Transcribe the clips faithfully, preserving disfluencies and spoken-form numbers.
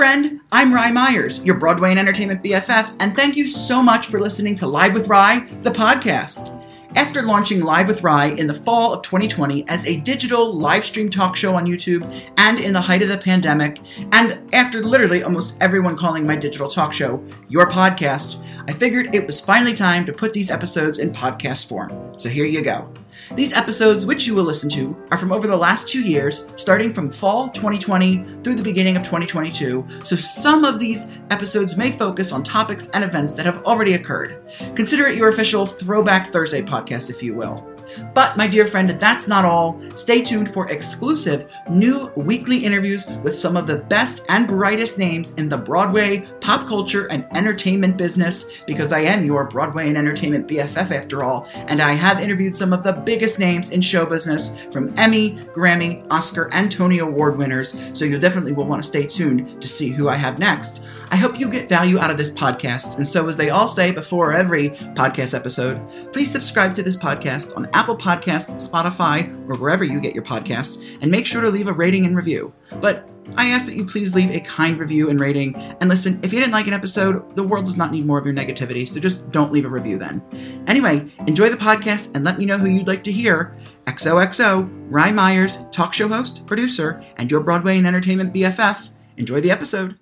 friend. I'm Rye Myers, your Broadway and Entertainment B F F, and thank you so much for listening to Live with Rye, the podcast. After launching Live with Rye in the fall of twenty twenty as a digital live stream talk show on YouTube and in the height of the pandemic, and after literally almost everyone calling my digital talk show your podcast, I figured it was finally time to put these episodes in podcast form. So here you go. These episodes, which you will listen to, are from over the last two years, starting from fall twenty twenty through the beginning of twenty twenty-two, so some of these episodes may focus on topics and events that have already occurred. Consider it your official Throwback Thursday podcast, if you will. But, my dear friend, that's not all. Stay tuned for exclusive new weekly interviews with some of the best and brightest names in the Broadway, pop culture, and entertainment business, because I am your Broadway and Entertainment B F F after all, and I have interviewed some of the biggest names in show business, from Emmy, Grammy, Oscar, and Tony Award winners, so you definitely will want to stay tuned to see who I have next. I hope you get value out of this podcast, and so as they all say before every podcast episode, please subscribe to this podcast on Apple Podcasts, Spotify, or wherever you get your podcasts, and make sure to leave a rating and review. But I ask that you please leave a kind review and rating, and listen, if you didn't like an episode, the world does not need more of your negativity, so just don't leave a review then. Anyway, enjoy the podcast and let me know who you'd like to hear. X O X O, Rye Myers, talk show host, producer, and your Broadway and Entertainment B F F. Enjoy the episode.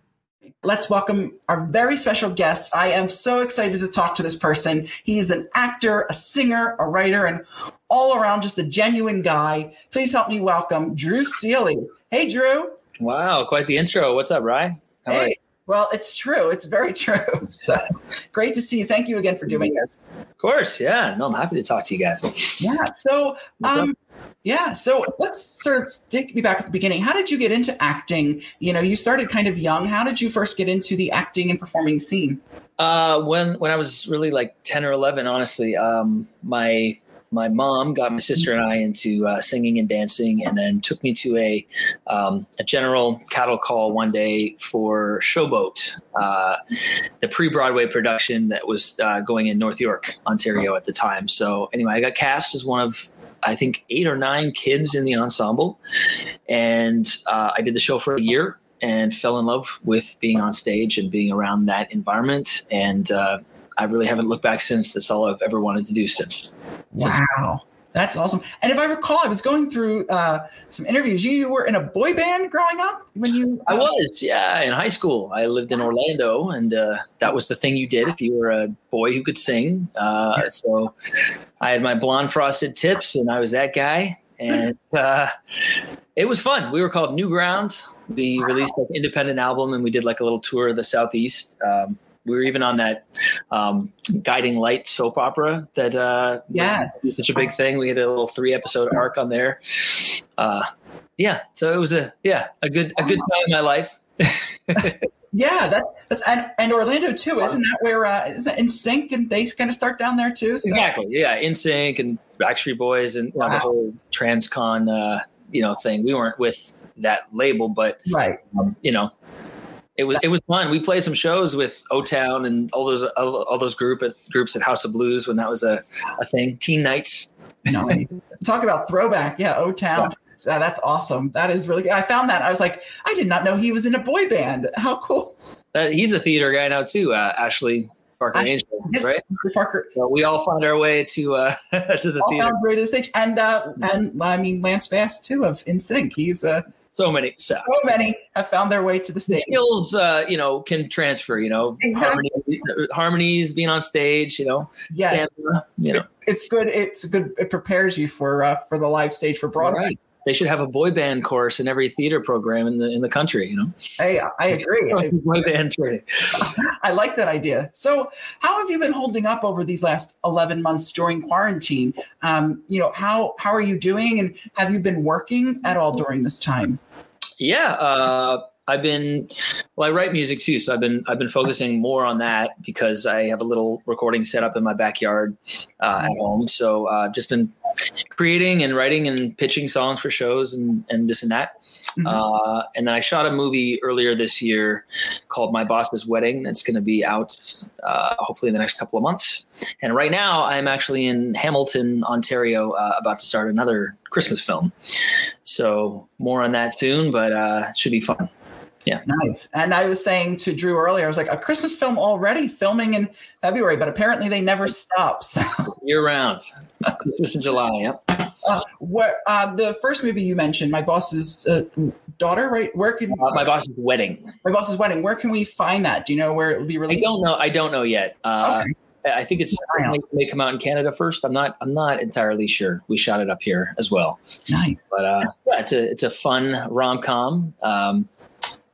Let's welcome our very special guest. I am so excited to talk to this person. He is an actor, a singer, a writer, and all around just a genuine guy. Please help me welcome Drew Seeley. Hey, Drew. Wow, quite the intro. What's up, Rye? How hey, are you? Well, it's true. It's very true. So great to see you. Thank you again for doing this. Of course. Yeah. No, I'm happy to talk to you guys. Yeah. So, um, Yeah, so let's sort of take me back at the beginning. How did you get into acting? You know, you started kind of young. How did you first get into the acting and performing scene? Uh, when when I was really like ten or eleven, honestly, um, my my mom got my sister and I into uh, singing and dancing, and then took me to a um, a general cattle call one day for Showboat, uh, the pre-Broadway production that was uh, going in North York, Ontario at the time. So anyway, I got cast as one of I think eight or nine kids in the ensemble. And uh, I did the show for a year and fell in love with being on stage and being around that environment. And uh, I really haven't looked back since. That's all I've ever wanted to do since. Wow. Since- That's awesome. And if I recall, I was going through uh, some interviews. You, you were in a boy band growing up when you. Uh, I was, yeah, in high school. I lived in Orlando, and uh, that was the thing you did if you were a boy who could sing. Uh, so I had my blonde frosted tips, and I was that guy. And uh, it was fun. We were called New Ground. We released like, an independent album, and we did like a little tour of the Southeast. Um, We were even on that um, Guiding Light soap opera that uh, yes. was such a big thing. We had a little three episode arc on there. Uh, yeah, so it was a yeah a good a good time in my life. Yeah, that's that's and, and Orlando too, isn't that where uh, is that N Sync? Didn't they kind of start down there too? So. Exactly. Yeah, N Sync and Backstreet Boys and you know, wow. the whole transcon uh, you know thing. We weren't with that label, but right, um, you know. It was it was fun. We played some shows with O-Town and all those all those group groups at House of Blues when that was a, a thing. Teen nights. Nice. Talk about throwback. Yeah, O-Town. Yeah. So that's awesome. That is really good. I found that. I was like, I did not know he was in a boy band. How cool. Uh, he's a theater guy now too, uh, Ashley Parker I, Angel, yes, right? Parker. So we all found our way to uh, to the all theater. Found our way to the stage. And, uh, and I mean, Lance Bass too of N Sync. He's a... Uh, So many, so, so many have found their way to the stage. Skills, uh, you know, can transfer. You know, exactly. harmonies, harmonies, being on stage. You know, yeah, stamina, you it's, know. it's good. It's good. It prepares you for uh, for the live stage for Broadway. Right. They should have a boy band course in every theater program in the in the country. You know, hey, I, I agree. Boy band training. I like that idea. So, how have you been holding up over these last eleven months during quarantine? Um, you know, how how are you doing, and have you been working at all during this time? Yeah, uh, I've been. Well, I write music too, so I've been I've been focusing more on that because I have a little recording set up in my backyard uh, at home. So uh, I've just been creating and writing and pitching songs for shows and, and this and that. Mm-hmm. Uh, and then I shot a movie earlier this year called My Boss's Wedding. That's going to be out uh, hopefully in the next couple of months. And right now I'm actually in Hamilton, Ontario, uh, about to start another Christmas film. So more on that soon, but uh, it should be fun. Yeah. Nice. And I was saying to Drew earlier, I was like, a Christmas film already filming in February, but apparently they never stop. So. Year round. Christmas in July, yep. Uh, what, uh, the first movie you mentioned, My Boss's uh, Daughter, right? Where can uh, My Boss's Wedding. My Boss's Wedding. Where can we find that? Do you know where it will be released? I don't know. I don't know yet. Uh, okay. I think it's they come out in Canada first. I'm not. I'm not entirely sure. We shot it up here as well. Nice, but uh, yeah, it's a it's a fun rom com. Um,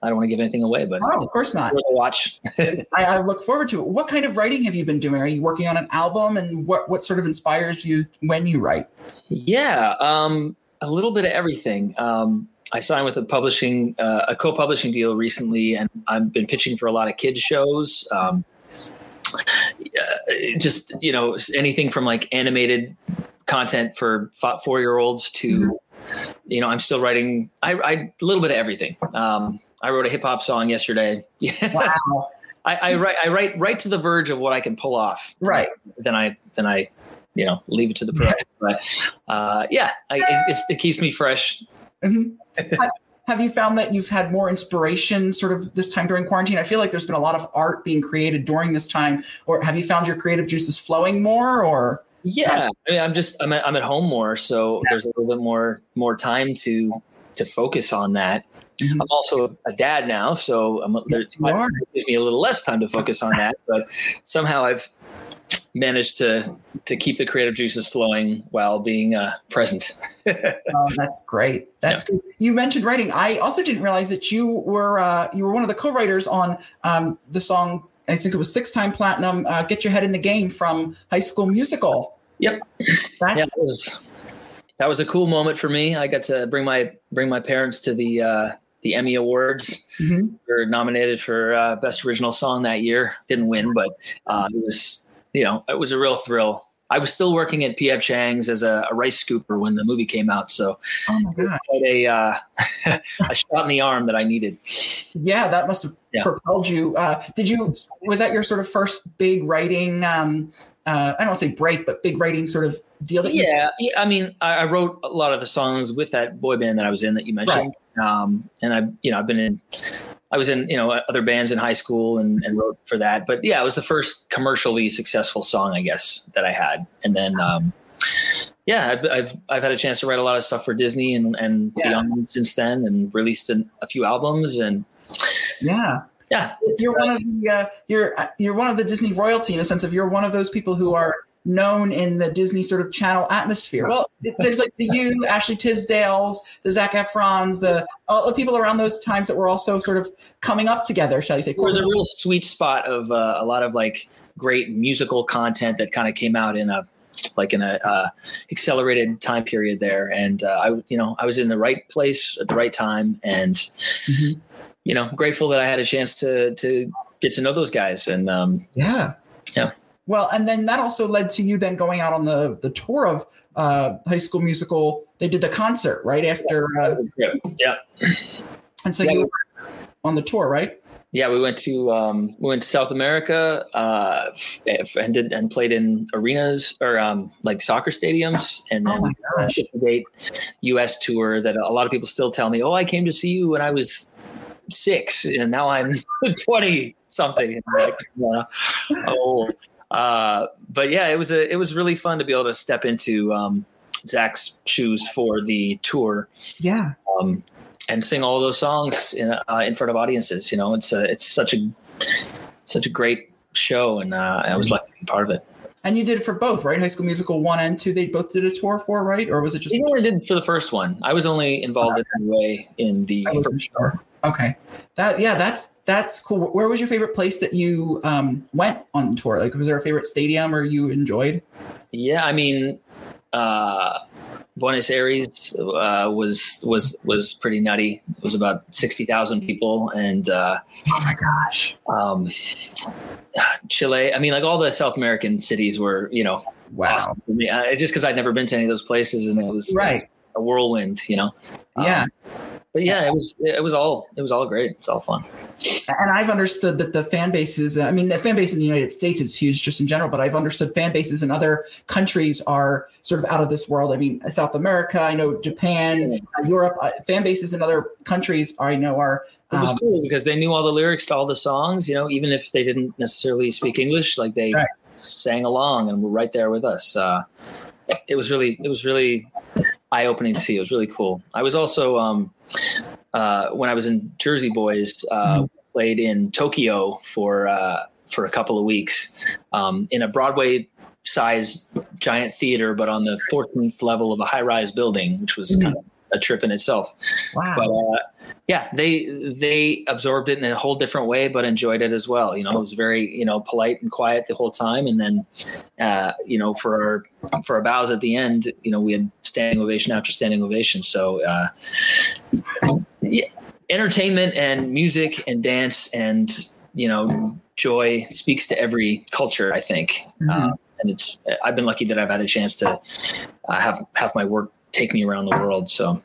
I don't want to give anything away, but oh, of course not. Watch. I, I look forward to it. What kind of writing have you been doing? Are you working on an album, and what what sort of inspires you when you write? Yeah, um, a little bit of everything. Um, I signed with a publishing uh, a co-publishing deal recently, and I've been pitching for a lot of kids shows. Um, Uh, just, you know, anything from like animated content for four-year-olds to, you know, I'm still writing I, I a little bit of everything. Um, I wrote a hip hop song yesterday. Wow. I, I write, I write right to the verge of what I can pull off. Right. Then I, then I, you know, leave it to the pro. But uh, yeah, I, it, it's, it keeps me fresh. Mm-hmm. Have you found that you've had more inspiration sort of this time during quarantine? I feel like there's been a lot of art being created during this time. Or have you found your creative juices flowing more? Or yeah, I mean, I'm just I'm at, I'm at home more, so yeah. There's a little bit more more time to to focus on that. Mm-hmm. I'm also a dad now, so I'm, yes, there's give me a little less time to focus on that. But somehow I've managed to to keep the creative juices flowing while being uh, present. Oh, that's great. That's yeah. Good. You mentioned writing. I also didn't realize that you were uh, you were one of the co-writers on um, the song. I think it was six-time platinum. Uh, Get Your Head in the Game from High School Musical. Yep. That's- yeah, that was, that was a cool moment for me. I got to bring my bring my parents to the uh, the Emmy Awards. Mm-hmm. We were nominated for uh, Best Original Song that year. Didn't win, but uh, it was. You know, it was a real thrill. I was still working at P F Chang's as a, a rice scooper when the movie came out. So oh my God. It was a, uh, a shot in the arm that I needed. Yeah, that must have yeah. propelled you. Uh, did you, was that your sort of first big writing, um, uh, I don't want to say break, but big writing sort of deal? That yeah, you- yeah, I mean, I, I wrote a lot of the songs with that boy band that I was in that you mentioned. Right. Um, and I, you know, I've been in... I was in, you know, other bands in high school and, and wrote for that. But yeah, it was the first commercially successful song, I guess, that I had. And then, nice. um, yeah, I've, I've I've had a chance to write a lot of stuff for Disney and, and yeah. beyond since then, and released an, a few albums. And yeah, yeah, you're uh, one of the uh, you're you're one of the Disney royalty in a sense of you're one of those people who are known in the Disney sort of channel atmosphere. Well, there's like the you, Ashley Tisdale's, the Zac Efrons, the all the people around those times that were also sort of coming up together, shall you say. There's a real sweet spot of uh, a lot of like great musical content that kind of came out in a like in a uh, accelerated time period there. And uh, I, you know, I was in the right place at the right time, and mm-hmm. you know, grateful that I had a chance to to get to know those guys. And um, yeah, yeah. Well, and then that also led to you then going out on the, the tour of uh, High School Musical. They did the concert right after. Uh, yeah. yeah. And so yeah. you were on the tour, right? Yeah, we went to um, we went to South America uh, and did, and played in arenas or um, like soccer stadiums, and then oh my gosh. A great U S tour that a lot of people still tell me, "Oh, I came to see you when I was six, and now I'm twenty something." Like, uh, oh. Uh, but yeah, it was a, it was really fun to be able to step into, um, Zach's shoes for the tour. Yeah. Um, and sing all those songs in, uh, in front of audiences, you know, it's a, it's such a, such a great show. And, uh, I was lucky to be part of it. And you did it for both, right? High School Musical one and two, they both did a tour for, right? Or was it just, you know, I did for the first one. I was only involved in any way in the first tour. Okay. That, yeah, that's, that's cool. Where was your favorite place that you um, went on tour? Like, was there a favorite stadium or you enjoyed? Yeah. I mean, uh, Buenos Aires uh, was, was, was pretty nutty. It was about sixty thousand people. And uh, oh my gosh, um, Chile. I mean, like all the South American cities were, you know, wow. Awesome for me. I, just cause I'd never been to any of those places, and it was right. Like, a whirlwind, you know? Yeah. Um, But yeah, it was it was all it was all great. It's all fun. And I've understood that the fan bases, I mean, the fan base in the United States is huge just in general, but I've understood fan bases in other countries are sort of out of this world. I mean, South America, I know Japan, Europe, uh, fan bases in other countries I know are It was um, cool because they knew all the lyrics to all the songs, you know, even if they didn't necessarily speak English, like they right. sang along and were right there with us. Uh, it was really, it was really eye-opening to see. It was really cool. I was also, um, uh, when I was in Jersey Boys, uh, mm-hmm. played in Tokyo for, uh, for a couple of weeks, um, in a Broadway size giant theater, but on the fourteenth level of a high-rise building, which was mm-hmm. kind of a trip in itself. Wow. But, uh, yeah, they, they absorbed it in a whole different way, but enjoyed it as well. You know, it was very, you know, polite and quiet the whole time. And then, uh, you know, for our, for our bows at the end, you know, we had standing ovation after standing ovation. So, uh, yeah, entertainment and music and dance and, you know, joy speaks to every culture, I think. Mm-hmm. Uh, and it's, I've been lucky that I've had a chance to uh, have, have my work take me around the world. So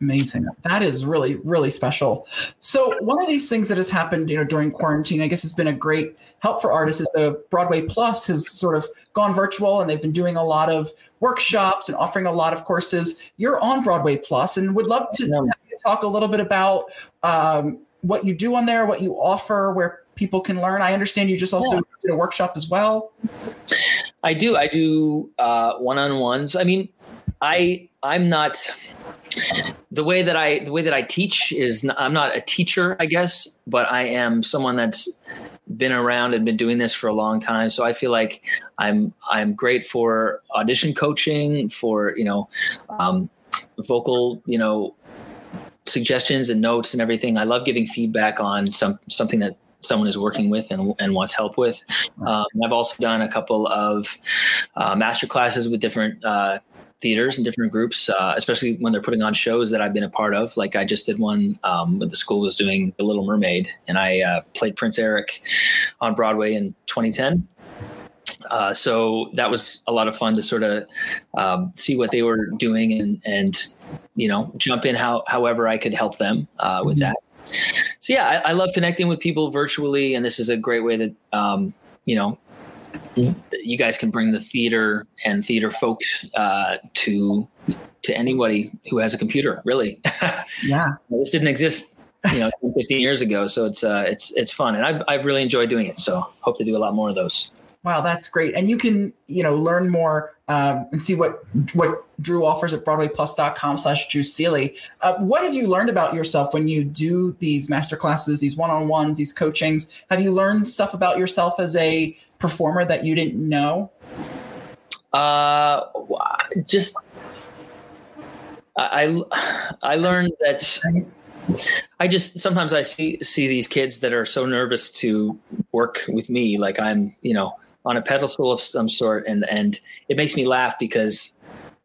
amazing. That is really, really special. So one of these things that has happened, you know, during quarantine, I guess has been a great help for artists is the Broadway Plus has sort of gone virtual, and they've been doing a lot of workshops and offering a lot of courses. You're on Broadway Plus, and would love to have you talk a little bit about um, what you do on there, what you offer, where people can learn. I understand you just also yeah. did a workshop as well. I do. I do uh, one-on-ones. I mean, I, I'm not the way that I, the way that I teach is not, I'm not a teacher, I guess, but I am someone that's been around and been doing this for a long time. So I feel like I'm, I'm great for audition coaching, for, you know, um, vocal, you know, suggestions and notes and everything. I love giving feedback on some, something that someone is working with and, and wants help with. Um, I've also done a couple of uh, master classes with different, uh, theaters and different groups, uh, especially when they're putting on shows that I've been a part of. Like I just did one um, when the school was doing The Little Mermaid, and I uh, played Prince Eric on Broadway in twenty ten. Uh, so that was a lot of fun to sort of um, see what they were doing and, and you know, jump in how, however I could help them uh, with mm-hmm. that. So yeah, I, I love connecting with people virtually, and this is a great way that, um, you know, you guys can bring the theater and theater folks uh, to to anybody who has a computer, really. Yeah, this didn't exist, you know, fifteen years ago. So it's uh, it's it's fun, and I've I've really enjoyed doing it. So hope to do a lot more of those. Wow, that's great, and you can you know learn more um, and see what what Drew offers at broadway plus dot com slash Drew Seeley. Uh, what have you learned about yourself when you do these masterclasses, these one on ones, these coachings? Have you learned stuff about yourself as a performer that you didn't know? Uh, just, I, I learned that I just, sometimes I see, see these kids that are so nervous to work with me. Like I'm, you know, on a pedestal of some sort, and, and it makes me laugh because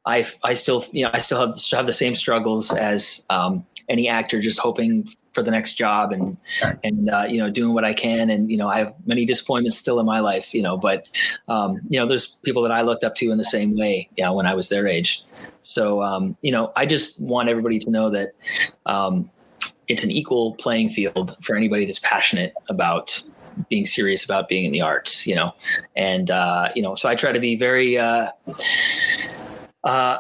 I, I still, you know, I still have, have the same struggles as, um, any actor, just hoping for the next job and, and, uh, you know, doing what I can. And, you know, I have many disappointments still in my life, you know, but, um, you know, there's people that I looked up to in the same way, you know, when I was their age. So, um, you know, I just want everybody to know that, um, it's an equal playing field for anybody that's passionate about being serious about being in the arts, you know? And, uh, you know, so I try to be very, uh, uh,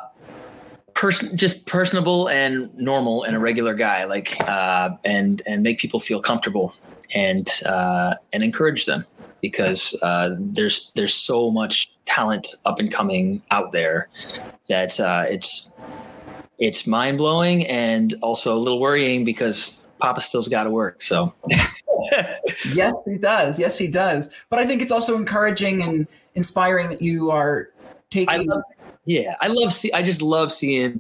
Person, just personable and normal and a regular guy, like, uh, and, and make people feel comfortable and, uh, and encourage them, because, uh, there's, there's so much talent up and coming out there that, uh, it's, it's mind blowing and also a little worrying because Papa still's got to work. So yes, he does. Yes, he does. But I think it's also encouraging and inspiring that you are taking Yeah, I love. See, I just love seeing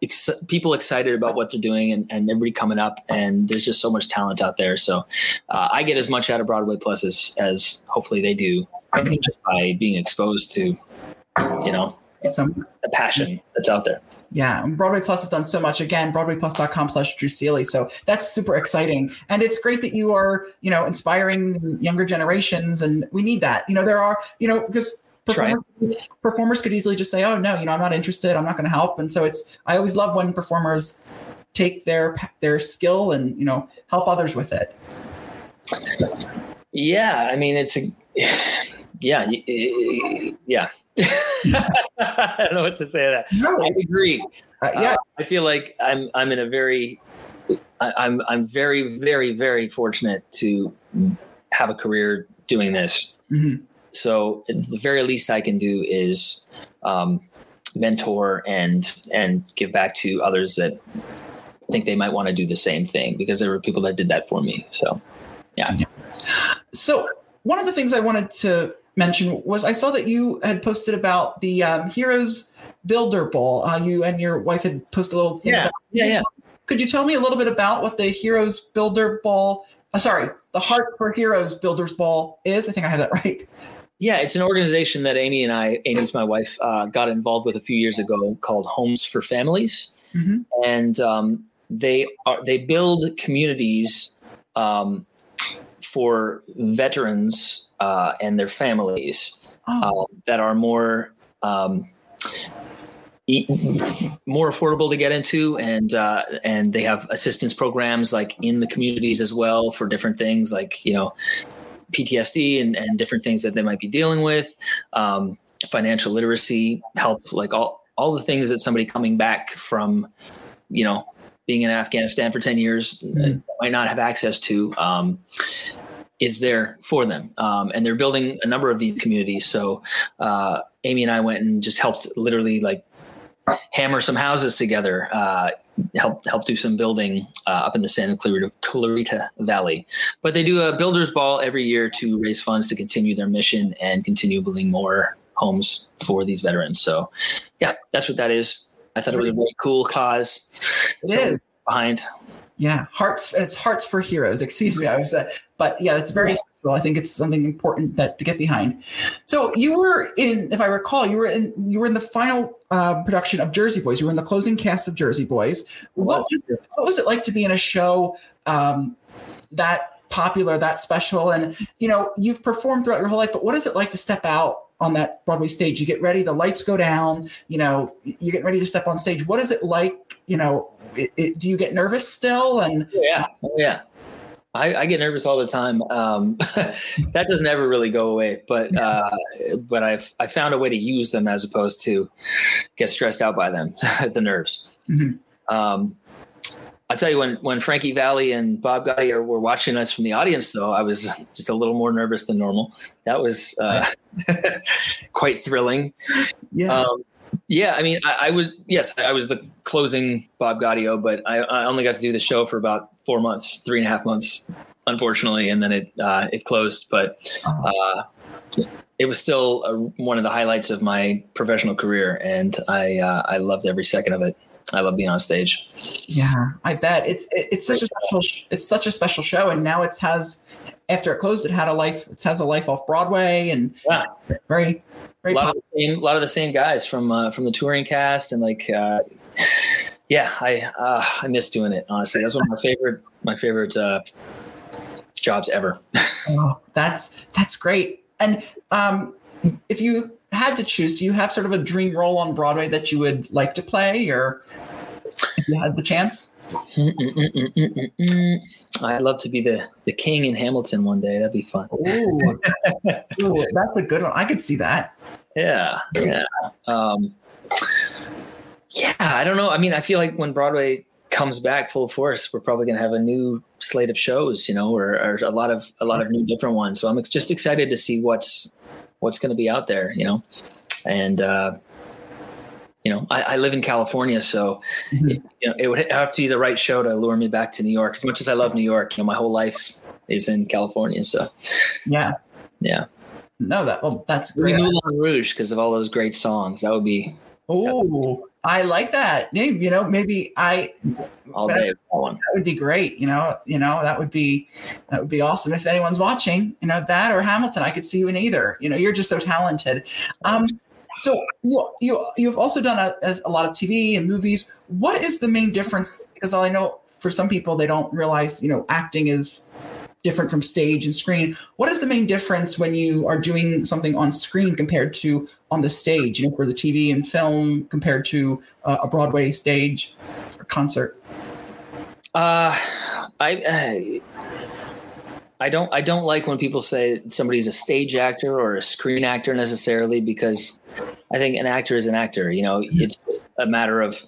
ex- people excited about what they're doing, and, and everybody coming up. And there's just so much talent out there. So uh, I get as much out of Broadway Plus as, as hopefully they do, I think, just by being exposed to, you know, some the passion that's out there. Yeah, and Broadway Plus has done so much. Again, broadway plus dot com slash Drew Seeley. So that's super exciting, and it's great that you are, you know, inspiring the younger generations, and we need that. You know, there are, you know, because. Performers, performers could easily just say, oh, no, you know, I'm not interested. I'm not going to help. And so it's I always love when performers take their their skill and, you know, help others with it. Yeah, I mean, it's a yeah. Yeah. I don't know what to say to that. No, I agree. Uh, yeah, uh, I feel like I'm I'm in a very I, I'm I'm very, very, very fortunate to have a career doing this. Mm-hmm. So at the very least I can do is um, mentor and and give back to others that think they might want to do the same thing, because there were people that did that for me. So, yeah. So one of the things I wanted to mention was I saw that you had posted about the um, Heroes Builder Ball. Uh, you and your wife had posted a little thing yeah. about it. Yeah, yeah. Could you tell me a little bit about what the Heroes Builder Ball, uh, sorry, the Hearts for Heroes Builders Ball is? I think I have that right. Yeah, it's an organization that Amy and I, Amy's my wife, uh, got involved with a few years ago called Homes for Families. Mm-hmm. And um, they are they build communities um, for veterans uh, and their families oh. uh, that are more um, more affordable to get into, and uh, and they have assistance programs like in the communities as well for different things like, you know, P T S D and, and different things that they might be dealing with, um, financial literacy help, like all, all the things that somebody coming back from, you know, being in Afghanistan for ten years mm-hmm. might not have access to, um, is there for them. Um, and they're building a number of these communities. So uh, Amy and I went and just helped literally like hammer some houses together, uh, help help do some building uh, up in the Santa Clarita, Clarita Valley. But they do a builder's ball every year to raise funds to continue their mission and continue building more homes for these veterans. So yeah, that's what that is. I thought it was a really cool cause. It is. Behind. Yeah. Hearts. It's Hearts for Heroes. Excuse me. I was, uh, but yeah, it's very yeah. special. I think it's something important that to get behind. So you were in, if I recall, you were in, you were in the final uh, production of Jersey Boys. You were in the closing cast of Jersey Boys. What was, what was it like to be in a show um, that popular, that special? And, you know, you've performed throughout your whole life, but what is it like to step out on that Broadway stage? You get ready, the lights go down, you know, you get ready to step on stage. What is it like, you know, it, it, do you get nervous still? And yeah, yeah, I, I get nervous all the time. Um, that doesn't ever really go away, but, uh, but I've, I found a way to use them as opposed to get stressed out by them, the nerves. Mm-hmm. Um, I'll tell you, when, when Frankie Valli and Bob Gaudio were watching us from the audience, though, I was just a little more nervous than normal. That was uh, quite thrilling. Yeah. Um, yeah. I mean, I, I was, yes, I was the closing Bob Gaudio, but I, I only got to do the show for about four months, three and a half months, unfortunately. And then it, uh, it closed, but uh, it was still a, one of the highlights of my professional career. And I, uh, I loved every second of it. I love being on stage. Yeah, I bet it's it, it's such a special it's such a special show, and now it has, after it closed, it had a life it has a life off Broadway, and yeah, very very a lot, of the same, a lot of the same guys from uh, from the touring cast, and like uh, yeah, I uh, I miss doing it, honestly. That's one of my favorite my favorite uh, jobs ever. Oh, that's that's great. And um, if you had to choose, do you have sort of a dream role on Broadway that you would like to play, or if you had the chance? Mm, mm, mm, mm, mm, mm. I'd love to be the, the king in Hamilton one day. That'd be fun. Ooh. Ooh, that's a good one. I could see that. Yeah. Yeah. Um, yeah. I don't know. I mean, I feel like when Broadway comes back full force, we're probably going to have a new slate of shows, you know, or, or a lot of, a lot of new different ones. So I'm just excited to see what's, what's going to be out there, you know? And, uh, you know, I, I live in California, so, mm-hmm. it, you know, it would have to be the right show to lure me back to New York. As much as I love New York, you know, my whole life is in California. So yeah. Yeah. No, that, well, that's great. We Moulin Rouge, because of all those great songs. That would be. Oh, I like that. You know, maybe I, all day. That would be great. You know, you know, that would be, that would be awesome. If anyone's watching, you know, that or Hamilton, I could see you in either. You know, you're just so talented. Um, so you, you, you've also done a, as a lot of T V and movies. What is the main difference? Because I know for some people, they don't realize, you know, acting is different from stage and screen. What is the main difference when you are doing something on screen compared to on the stage, you know, for the T V and film compared to uh, a Broadway stage or concert? Uh, I, I don't, I don't like when people say somebody's a stage actor or a screen actor necessarily, because I think an actor is an actor, you know, it's a matter of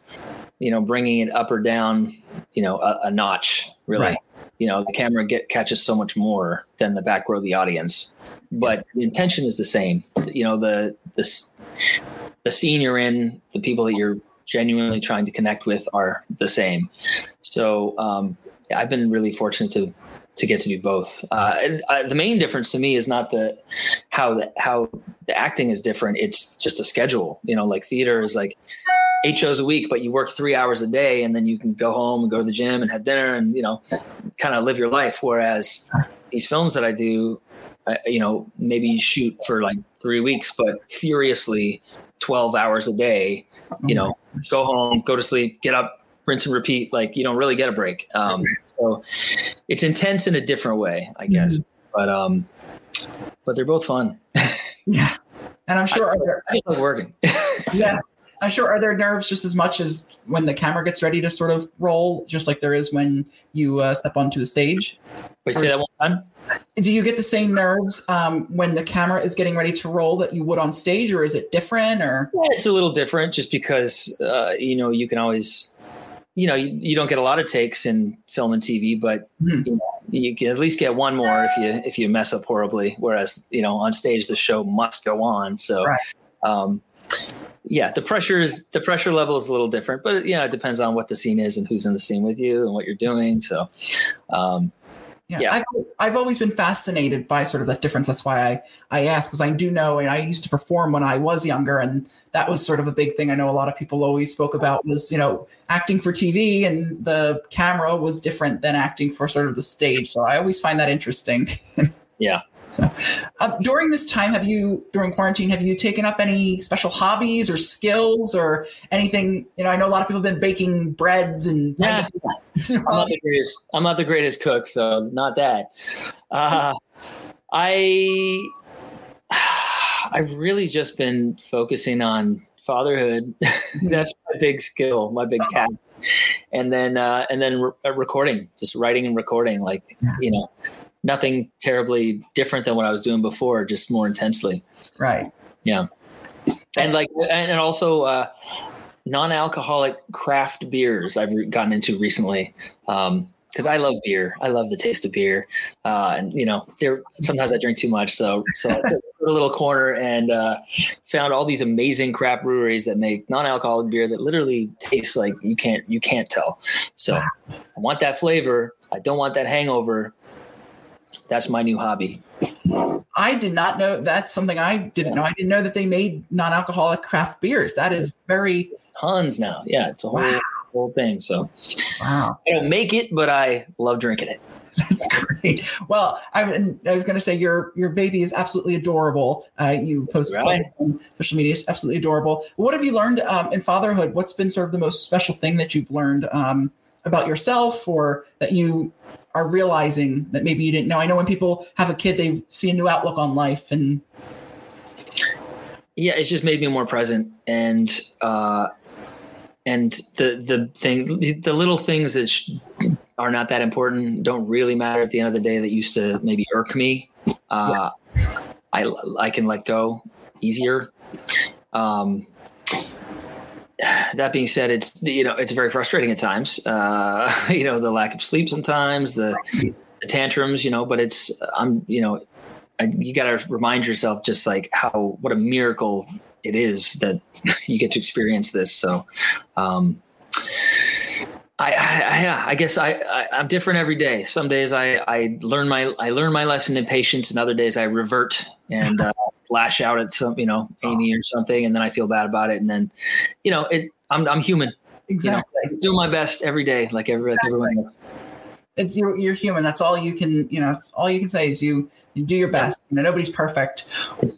you know, bringing it up or down, you know, a, a notch, really. Right. You know, the camera get, catches so much more than the back row of the audience. But yes. The intention is the same. You know, the, the the scene you're in, the people that you're genuinely trying to connect with are the same. So um, I've been really fortunate to to get to do both. Uh, and uh, the main difference to me is not the how the how the acting is different. It's just a schedule. You know, like theater is like eight shows a week, but you work three hours a day and then you can go home and go to the gym and have dinner and, you know, kind of live your life. Whereas these films that I do, I, you know, maybe you shoot for like three weeks, but furiously twelve hours a day, you know, go home, go to sleep, get up, rinse and repeat. Like you don't really get a break. Um, so it's intense in a different way, I guess, mm-hmm. but, um, but they're both fun. Yeah. And I'm sure I, are I love working. Yeah. I'm sure, are there nerves just as much as when the camera gets ready to sort of roll, just like there is when you uh, step onto the stage? Wait, say that one time? Do you get the same nerves um, when the camera is getting ready to roll that you would on stage, or is it different? Or yeah, it's a little different just because, uh, you know, you can always, you know, you, you don't get a lot of takes in film and T V, but hmm. you know, you can at least get one more if you if you mess up horribly. Whereas, you know, on stage, the show must go on. So, right. um Yeah, the pressure is the pressure level is a little different, but yeah, it depends on what the scene is and who's in the scene with you and what you're doing. So, um, yeah, yeah. I've, I've always been fascinated by sort of that difference. That's why I I ask, because I do know, and I used to perform when I was younger, and that was sort of a big thing. I know a lot of people always spoke about was, you know, acting for T V and the camera was different than acting for sort of the stage. So I always find that interesting. Yeah. So uh, during this time, have you, during quarantine, have you taken up any special hobbies or skills or anything? You know, I know a lot of people have been baking breads and. Yeah. I'm, not the greatest, I'm not the greatest cook, so not that. Uh, I, I've really just been focusing on fatherhood. That's my big skill, my big task. And then, uh, and then re- recording, just writing and recording, like, yeah. you know. Nothing terribly different than what I was doing before, just more intensely. Right. Yeah. And like, and also uh, non-alcoholic craft beers I've gotten into recently. Um, cause I love beer. I love the taste of beer. Uh, and you know, there, sometimes I drink too much. So, so I put a little corner and uh, found all these amazing craft breweries that make non-alcoholic beer that literally tastes like you can't, you can't tell. So wow. I want that flavor. I don't want that hangover. That's my new hobby. I did not know. That's something I didn't know. I didn't know that they made non-alcoholic craft beers. That is very tons now. Yeah, it's a whole, wow. whole thing. So, wow. I don't make it, but I love drinking it. That's great. Well, I, I was going to say your your baby is absolutely adorable. Uh, you post right. on social media, it's absolutely adorable. What have you learned um, in fatherhood? What's been sort of the most special thing that you've learned um, about yourself, or that you? Are realizing that maybe you didn't know? I know when people have a kid, they see a new outlook on life. And yeah, it's just made me more present. And, uh, and the, the thing, the little things that sh- are not that important, don't really matter at the end of the day, that used to maybe irk me. Uh, yeah. I, I can let go easier. Um, That being said, it's, you know, it's very frustrating at times, uh, you know, the lack of sleep sometimes, the, the tantrums, you know, but it's, I'm, you know, I, you got to remind yourself just like how, what a miracle it is that you get to experience this. So, um, I, I, yeah, I guess I, I, I'm different every day. Some days I, I learn my, I learn my lesson in patience, and other days I revert and, uh, lash out at some, you know, Amy or something, and then I feel bad about it. And then, you know, it. I'm I'm human. Exactly. You know, I do my best every day, like every exactly. like everyone else. It's you're, you're human. That's all you can. You know, it's all you can say is you, you do your best. You know, nobody's perfect.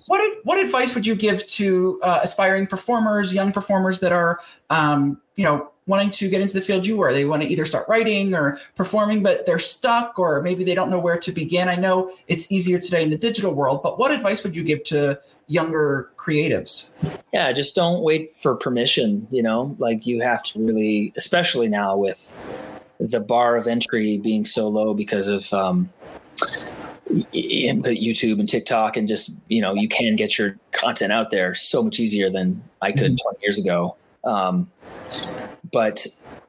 What what advice would you give to uh, aspiring performers, young performers that are, um, you know, wanting to get into the field you were? They want to either start writing or performing, but they're stuck, or maybe they don't know where to begin. I know it's easier today in the digital world, but what advice would you give to younger creatives? Yeah, just don't wait for permission. You know, like you have to really, especially now with the bar of entry being so low because of um, YouTube and TikTok, and just, you know, you can get your content out there so much easier than I could mm-hmm. twenty years ago. Um, But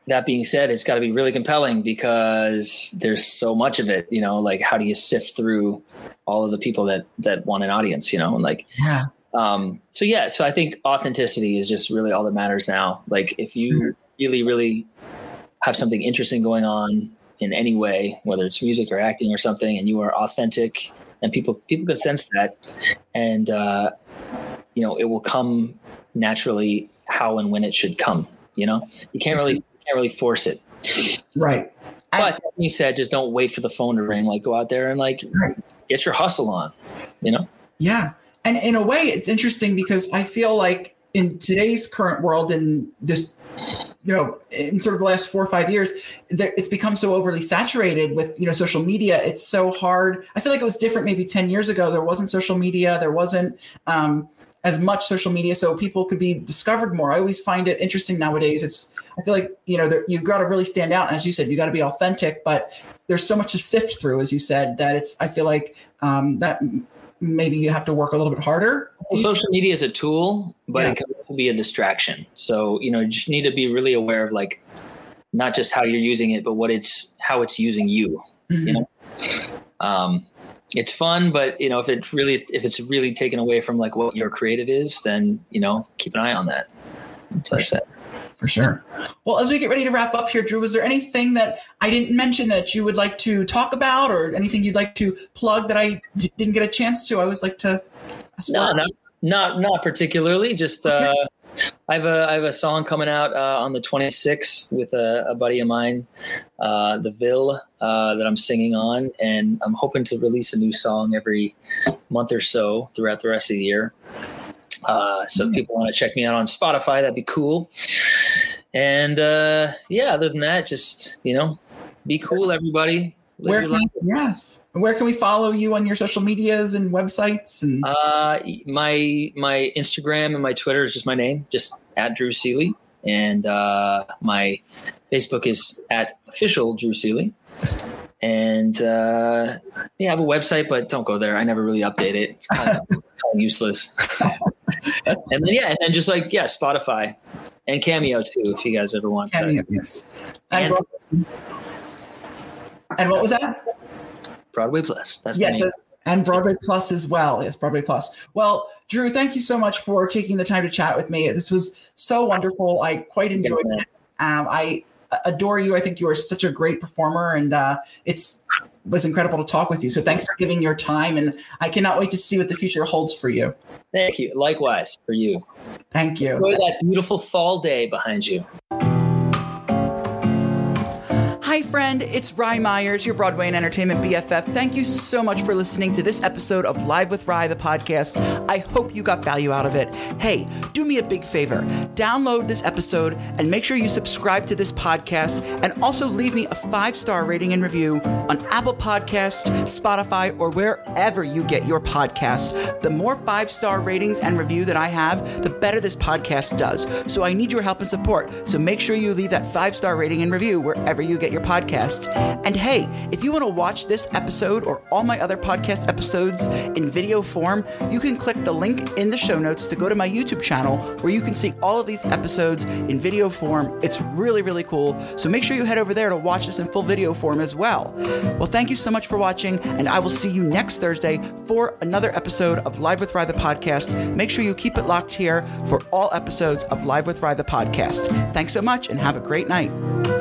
that being said, it's got to be really compelling because there's so much of it, you know, like how do you sift through all of the people that, that want an audience, you know, and like, yeah. Um, so yeah, so I think authenticity is just really all that matters now. Like if you mm-hmm. really, really have something interesting going on in any way, whether it's music or acting or something, and you are authentic and people, people can sense that. And, uh, you know, it will come naturally how and when it should come, you know, you can't really, can't really force it. Right. But I, you said, just don't wait for the phone to ring, like go out there and like right. get your hustle on, you know? Yeah. And in a way it's interesting because I feel like in today's current world in this, you know, in sort of the last four or five years, there, it's become so overly saturated with, you know, social media. It's so hard. I feel like it was different maybe ten years ago. There wasn't social media. There wasn't, um, as much social media, so people could be discovered more. I always find it interesting nowadays. It's, I feel like, you know, there, you've got to really stand out. And as you said, you got to be authentic, but there's so much to sift through, as you said, that it's, I feel like um, that maybe you have to work a little bit harder. Well, social media is a tool, but yeah. it can also be a distraction. So, you know, you just need to be really aware of like, not just how you're using it, but what it's, how it's using you, mm-hmm. you know? Um, It's fun, but you know, if it really, if it's really taken away from like what your creative is, then, you know, keep an eye on that. That's what I said. For sure. Well, as we get ready to wrap up here, Drew, was there anything that I didn't mention that you would like to talk about or anything you'd like to plug that I d- didn't get a chance to? I always like to. No, not, not, not particularly. Just, uh, I have a, I have a song coming out, uh, on the twenty-sixth with a, a buddy of mine, uh, The Ville, uh, that I'm singing on, and I'm hoping to release a new song every month or so throughout the rest of the year. Uh, so if people want to check me out on Spotify, that'd be cool. And, uh, yeah, other than that, just, you know, be cool, everybody. Where can, yes. Where can we follow you on your social medias and websites? And uh, my my Instagram and my Twitter is just my name, just at Drew Seeley, and uh, my Facebook is at official Drew Seeley. And uh, yeah, I have a website, but don't go there. I never really update it. It's kind of, kind of useless. And then yeah, and then just like yeah, Spotify and Cameo too, if you guys ever want. Cameo, yes. And, and- And what was that? Broadway Plus. That's yes, that's, and Broadway Plus as well. Yes, Broadway Plus. Well, Drew, thank you so much for taking the time to chat with me. This was so wonderful. I quite enjoyed yeah, it. Um, I adore you. I think you are such a great performer, and uh, it's was incredible to talk with you. So thanks for giving your time, and I cannot wait to see what the future holds for you. Thank you. Likewise for you. Thank you. Enjoy that beautiful fall day behind you. Hi friend, it's Rye Myers, your Broadway and Entertainment B F F. Thank you so much for listening to this episode of Live with Rye, the podcast. I hope you got value out of it. Hey, do me a big favor. Download this episode and make sure you subscribe to this podcast, and also leave me a five-star rating and review on Apple Podcasts, Spotify, or wherever you get your podcasts. The more five-star ratings and review that I have, the better this podcast does. So I need your help and support. So make sure you leave that five-star rating and review wherever you get your podcast. And hey, if you want to watch this episode or all my other podcast episodes in video form, you can click the link in the show notes to go to my YouTube channel where you can see all of these episodes in video form. It's really, really cool. So make sure you head over there to watch this in full video form as well. Well, thank you so much for watching, and I will see you next Thursday for another episode of Live with Rye, the podcast. Make sure you keep it locked here for all episodes of Live with Rye, the podcast. Thanks so much and have a great night.